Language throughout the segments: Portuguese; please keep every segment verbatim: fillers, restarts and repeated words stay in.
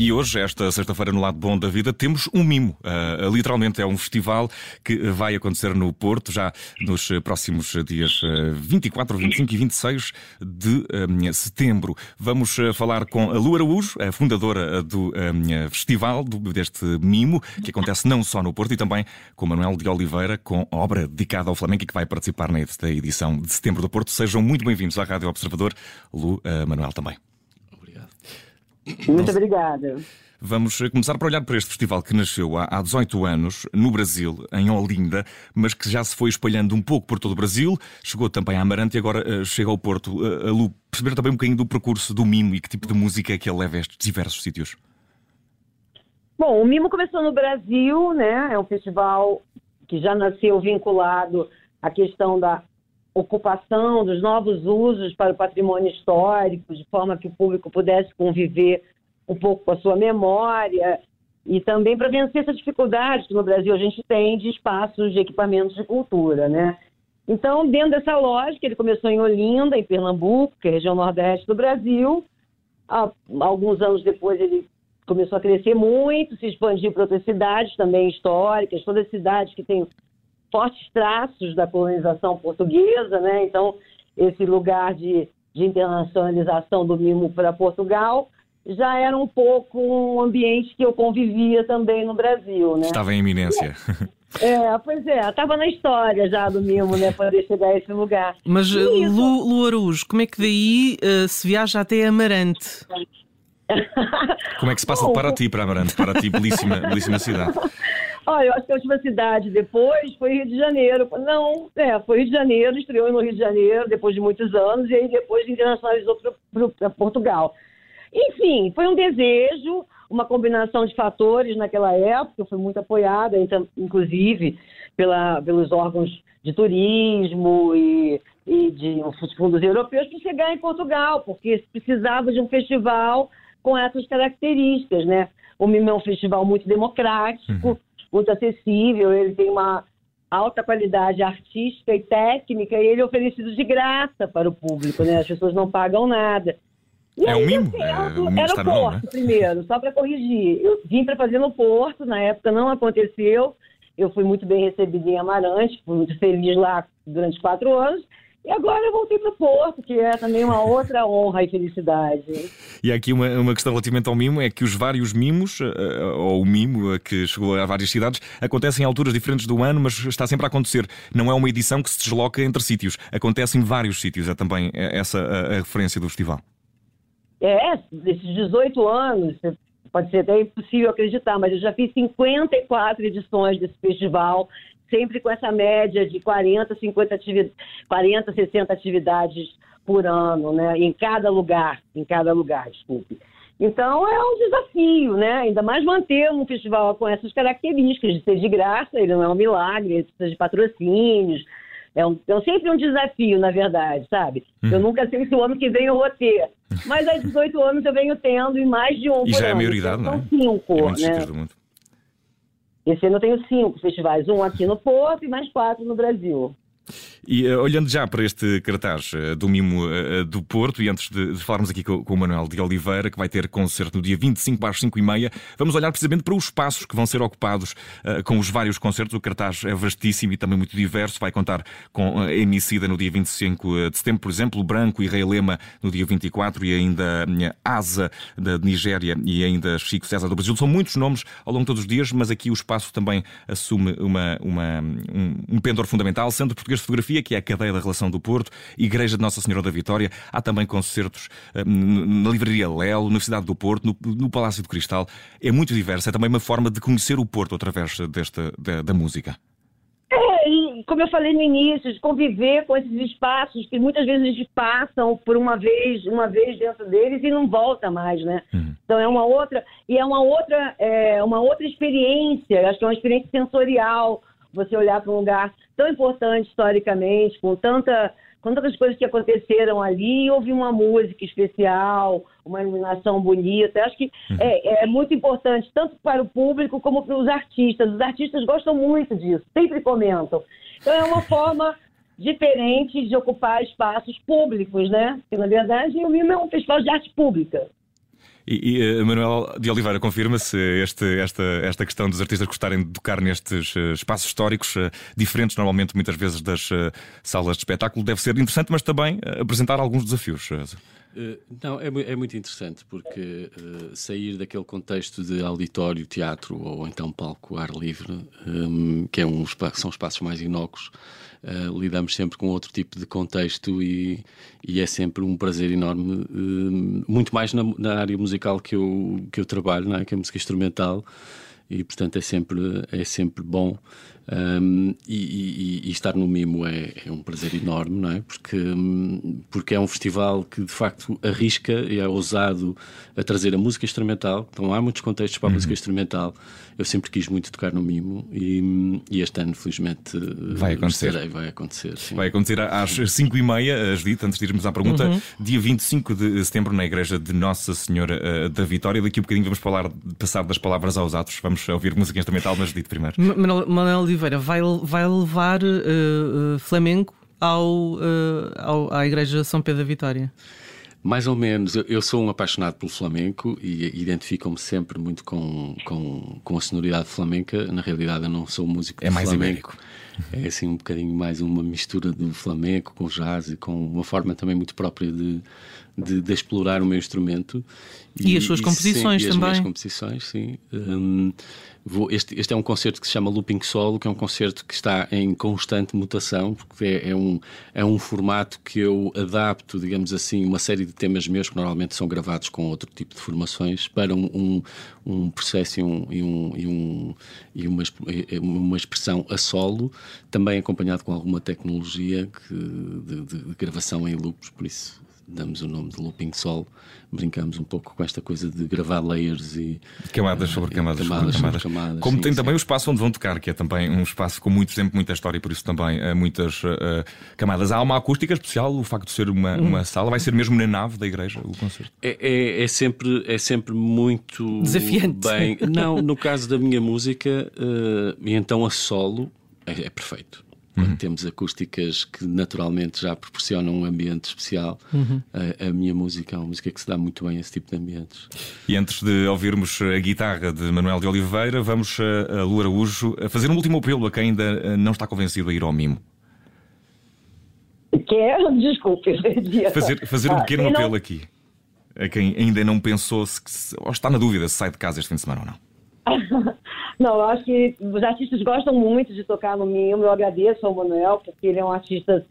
E hoje, esta sexta-feira, no Lado Bom da Vida, temos um mimo. Uh, literalmente é um festival que vai acontecer no Porto, já nos próximos dias vinte e quatro, vinte e cinco e vinte e seis de um, setembro. Vamos falar com a Lu Araújo, a fundadora do um, festival, do, deste mimo, que acontece não só no Porto, e também com Manuel de Oliveira, com a obra dedicada ao Flamengo e que vai participar nesta edição de setembro do Porto. Sejam muito bem-vindos à Rádio Observador. Lu, uh, Manuel também. Obrigado. Muito obrigada. Vamos começar por olhar para este festival que nasceu há dezoito anos no Brasil, em Olinda, mas que já se foi espalhando um pouco por todo o Brasil, chegou também a Amarante e agora uh, chega ao Porto. Uh, a Lu, perceberam também um bocadinho do percurso do mimo e que tipo de música é que ele leva a estes diversos sítios? Bom, o mimo começou no Brasil, né? É um festival que já nasceu vinculado à questão da ocupação, dos novos usos para o patrimônio histórico, de forma que o público pudesse conviver um pouco com a sua memória e também para vencer essa dificuldade que no Brasil a gente tem de espaços, de equipamentos de cultura, né? Então, dentro dessa lógica, ele começou em Olinda, em Pernambuco, que é a região nordeste do Brasil. Há alguns anos depois ele começou a crescer muito, se expandir para outras cidades também históricas, todas as cidades que têm fortes traços da colonização portuguesa, né? Então, esse lugar de, de internacionalização do mimo para Portugal já era um pouco um ambiente que eu convivia também no Brasil, né? Estava em iminência. É, pois é, estava na história já do mimo, né? Para chegar a esse lugar. Mas, Lu, Lu Araújo, como é que daí uh, se viaja até Amarante? Como é que se passa de Paraty para Amarante? Paraty, belíssima, belíssima cidade. Olha, eu acho que a última cidade depois foi Rio de Janeiro. Não, é, foi Rio de Janeiro, estreou no Rio de Janeiro depois de muitos anos e aí depois internacionalizou para Portugal. Enfim, foi um desejo, uma combinação de fatores naquela época, foi muito apoiada, inclusive, pela, pelos órgãos de turismo e, e de fundos europeus para chegar em Portugal, porque precisava de um festival com essas características, né? O mimo é um festival muito democrático, uhum. muito acessível, ele tem uma alta qualidade artística e técnica e ele é oferecido de graça para o público, né? As pessoas não pagam nada. E é aí, o mimo? Assim, é, o mimo era o Porto, bom, né? Primeiro, só para corrigir. Eu vim para fazer no Porto, na época não aconteceu. Eu fui muito bem recebida em Amarante, fui muito feliz lá durante quatro anos. E agora eu voltei para o Porto, que é também uma outra honra e felicidade. E aqui uma, uma questão relativamente ao mimo, é que os vários mimos, ou o mimo que chegou a várias cidades, acontecem em alturas diferentes do ano, mas está sempre a acontecer. Não é uma edição que se desloca entre sítios. Acontece em vários sítios, é também essa a, a referência do festival. É, desses dezoito anos, pode ser até impossível acreditar, mas eu já fiz cinquenta e quatro edições desse festival, sempre com essa média de quarenta, cinquenta, quarenta, sessenta atividades por ano, né? Em cada lugar, em cada lugar, desculpe. Então é um desafio, né? Ainda mais manter um festival com essas características de ser de graça, ele não é um milagre, ele precisa de patrocínios. É, um, é sempre um desafio, na verdade, sabe? Hum. Eu nunca sei se o ano que vem eu vou ter. Mas há dezoito anos eu venho tendo e mais de um. E já ano. É a maioridade, não é? São cinco, né? Do mundo. Esse ano eu tenho cinco festivais. Um aqui no Porto e mais quatro no Brasil. E uh, olhando já para este cartaz uh, do mimo uh, do Porto, e antes de, de falarmos aqui com, com o Manuel de Oliveira, que vai ter concerto no dia vinte e cinco às cinco e meia, vamos olhar precisamente para os espaços que vão ser ocupados uh, com os vários concertos. O cartaz é vastíssimo e também muito diverso. Vai contar com uh, Emicida no dia vinte e cinco de setembro, por exemplo, Branco e Rei Lema no dia vinte e quatro, e ainda uh, Asa da Nigéria e ainda Chico César do Brasil. São muitos nomes ao longo de todos os dias, mas aqui o espaço também assume uma, uma, um, um pendor fundamental, sendo português de fotografia, que é a Cadeia da Relação do Porto, Igreja de Nossa Senhora da Vitória. Há também concertos hum, na Livraria Lello, na Universidade do Porto, no, no Palácio do Cristal. É muito diverso, é também uma forma de conhecer o Porto através desta, da, da música. É, e como eu falei no início, de conviver com esses espaços que muitas vezes eles passam por uma vez, uma vez dentro deles e não volta mais, né? Uhum. Então é uma outra, e é uma outra, é, uma outra experiência, acho que é uma experiência sensorial. Você olhar para um lugar tão importante historicamente, com, tanta, com tantas coisas que aconteceram ali, e ouvir uma música especial, uma iluminação bonita. Eu acho que é, é muito importante, tanto para o público como para os artistas. Os artistas gostam muito disso, sempre comentam. Então é uma forma diferente de ocupar espaços públicos, né? Porque, na verdade, o mimo é um festival de arte pública. E, e Manuel de Oliveira, confirma-se este, esta, esta questão dos artistas gostarem de tocar nestes uh, espaços históricos uh, diferentes, normalmente muitas vezes das uh, salas de espetáculo. Deve ser interessante, mas também uh, apresentar alguns desafios. Uh, não, é, é muito interessante, porque uh, sair daquele contexto de auditório, teatro ou então palco ar livre, um, que é um, são espaços mais inócuos, uh, lidamos sempre com outro tipo de contexto e, e é sempre um prazer enorme, uh, muito mais na, na área musical que eu, que eu trabalho, não é? Que é a música instrumental. E, portanto, é sempre, é sempre bom. Um, e, e, e estar no Mimo é, é um prazer enorme, não é? Porque, porque é um festival que, de facto, arrisca e é ousado a trazer a música instrumental. Então, há muitos contextos para a uhum. música instrumental. Eu sempre quis muito tocar no Mimo e, e este ano, felizmente, vai acontecer. Estarei, vai acontecer, sim. Vai acontecer às cinco e meia, às dito, antes de irmos à pergunta, uhum. dia vinte e cinco de setembro, na Igreja de Nossa Senhora da Vitória. Daqui a um bocadinho vamos falar, passar das palavras aos atos. Vamos a ouvir música instrumental, mas dito primeiro. Manuel de Oliveira vai, vai levar uh, uh, flamenco ao, uh, ao, à Igreja São Pedro da Vitória. Mais ou menos. Eu sou um apaixonado pelo flamenco e identifico-me sempre muito com, com, com a sonoridade flamenca. Na realidade, eu não sou músico de flamenco. É mais ibérico. É assim um bocadinho mais uma mistura do flamenco com jazz e com uma forma também muito própria de, de, de explorar o meu instrumento. E, e as suas e, composições sim, e também. As minhas composições, sim. Um, vou, este, este é um concerto que se chama Looping Solo, que é um concerto que está em constante mutação, porque é, é, um, é um formato que eu adapto, digamos assim, uma série de temas meus que normalmente são gravados com outro tipo de formações para um, um, um processo e, um, e, um, e uma, uma expressão a solo, também acompanhado com alguma tecnologia que, de, de, de gravação em loops, por isso damos o nome de Looping Solo. Brincamos um pouco com esta coisa de gravar layers e camadas sobre camadas, camadas, sobre camadas. Sobre camadas. Como sim, tem sim. também o espaço onde vão tocar, que é também um espaço com muito tempo, muita história, e por isso também há muitas uh, camadas. Há uma acústica especial, o facto de ser uma, hum. uma sala. Vai ser mesmo na nave da igreja o concerto? É, é, é, sempre, é sempre muito desafiante. Bem. Não, no caso da minha música, uh, e então a solo é, é perfeito. Uhum. Temos acústicas que naturalmente já proporcionam um ambiente especial. Uhum. A, a minha música é uma música que se dá muito bem a esse tipo de ambientes. E antes de ouvirmos a guitarra de Manuel de Oliveira, vamos a, a Lu Araújo a fazer um último apelo a quem ainda não está convencido a ir ao Mimo. Que é? Desculpe. Fazer, fazer ah, um pequeno apelo não... aqui a quem ainda não pensou se, se, ou está na dúvida se sai de casa este fim de semana ou não. Não, eu acho que os artistas gostam muito de tocar no Mimo. Eu agradeço ao Manuel, porque ele é um artista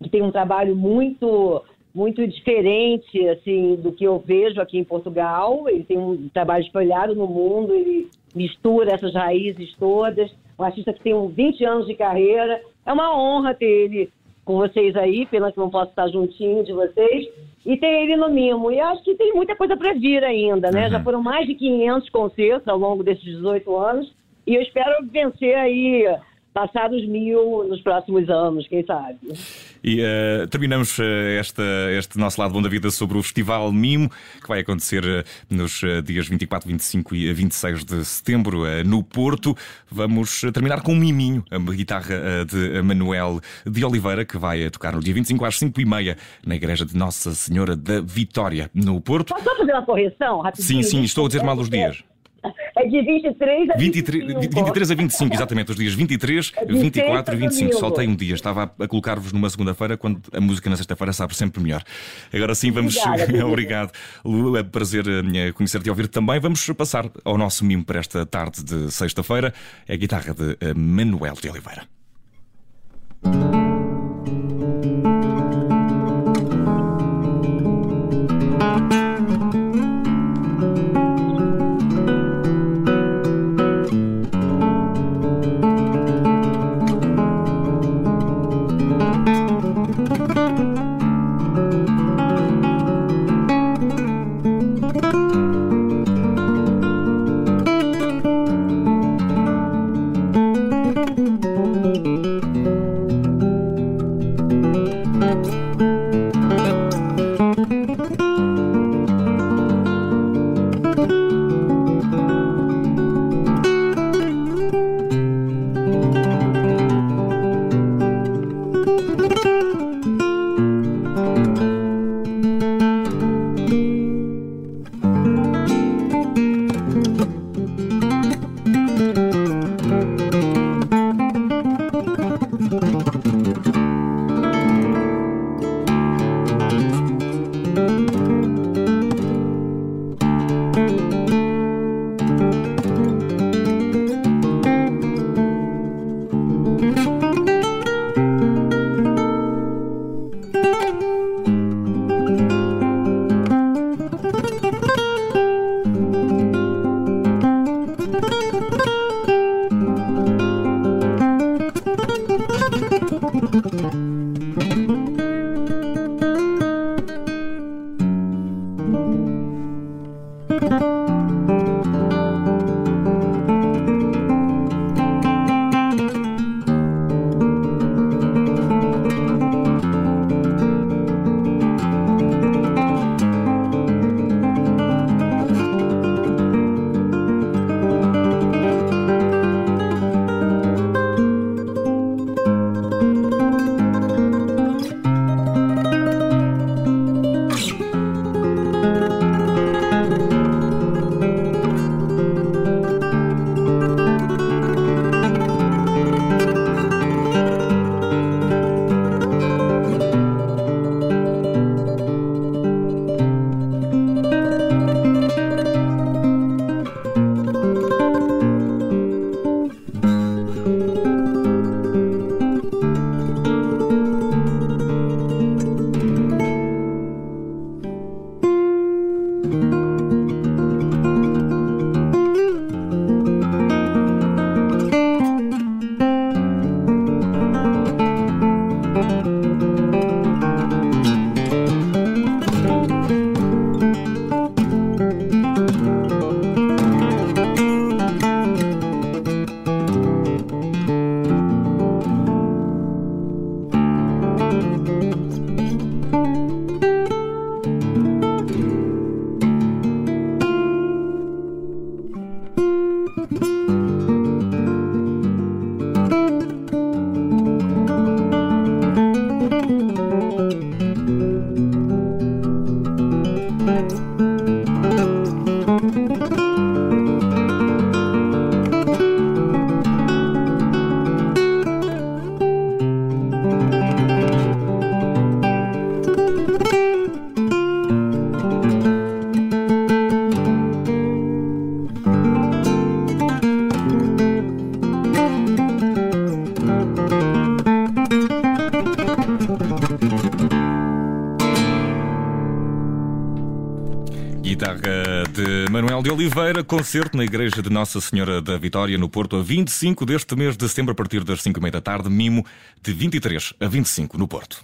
que tem um trabalho muito, muito diferente assim, do que eu vejo aqui em Portugal. Ele tem um trabalho espalhado no mundo, ele mistura essas raízes todas. Um artista que tem vinte anos de carreira. É uma honra ter ele com vocês aí, pena que não posso estar juntinho de vocês. E tem ele no Mimo. E acho que tem muita coisa para vir ainda, né? Uhum. Já foram mais de quinhentos concertos ao longo desses dezoito anos. E eu espero vencer aí, passar os mil nos próximos anos, quem sabe. E uh, terminamos uh, esta, este nosso lado bom da vida sobre o Festival Mimo, que vai acontecer uh, nos uh, dias vinte e quatro, vinte e cinco e vinte e seis de setembro, uh, no Porto. Vamos uh, terminar com um miminho, a guitarra uh, de Manuel de Oliveira, que vai uh, tocar no dia vinte e cinco às cinco e meia na Igreja de Nossa Senhora da Vitória, no Porto. Posso só fazer uma correção rapidinho? Sim, sim, estou a dizer mal os dias. É de vinte e três a vinte e cinco. vinte e três a vinte e cinco, exatamente, os dias vinte e três, vinte e quatro e vinte e cinco. Só tem um dia. Estava a colocar-vos numa segunda-feira, quando a música na sexta-feira sabe sempre melhor. Agora sim, vamos. Obrigada, obrigado, Lu, é um prazer conhecer-te e ouvir também. Vamos passar ao nosso mimo para esta tarde de sexta-feira. É a guitarra de Manuel de Oliveira. Thank you. Manuel de Oliveira, concerto na Igreja de Nossa Senhora da Vitória, no Porto, a vinte e cinco deste mês de setembro, a partir das cinco e meia da tarde. Mimo, de vinte e três a vinte e cinco, no Porto.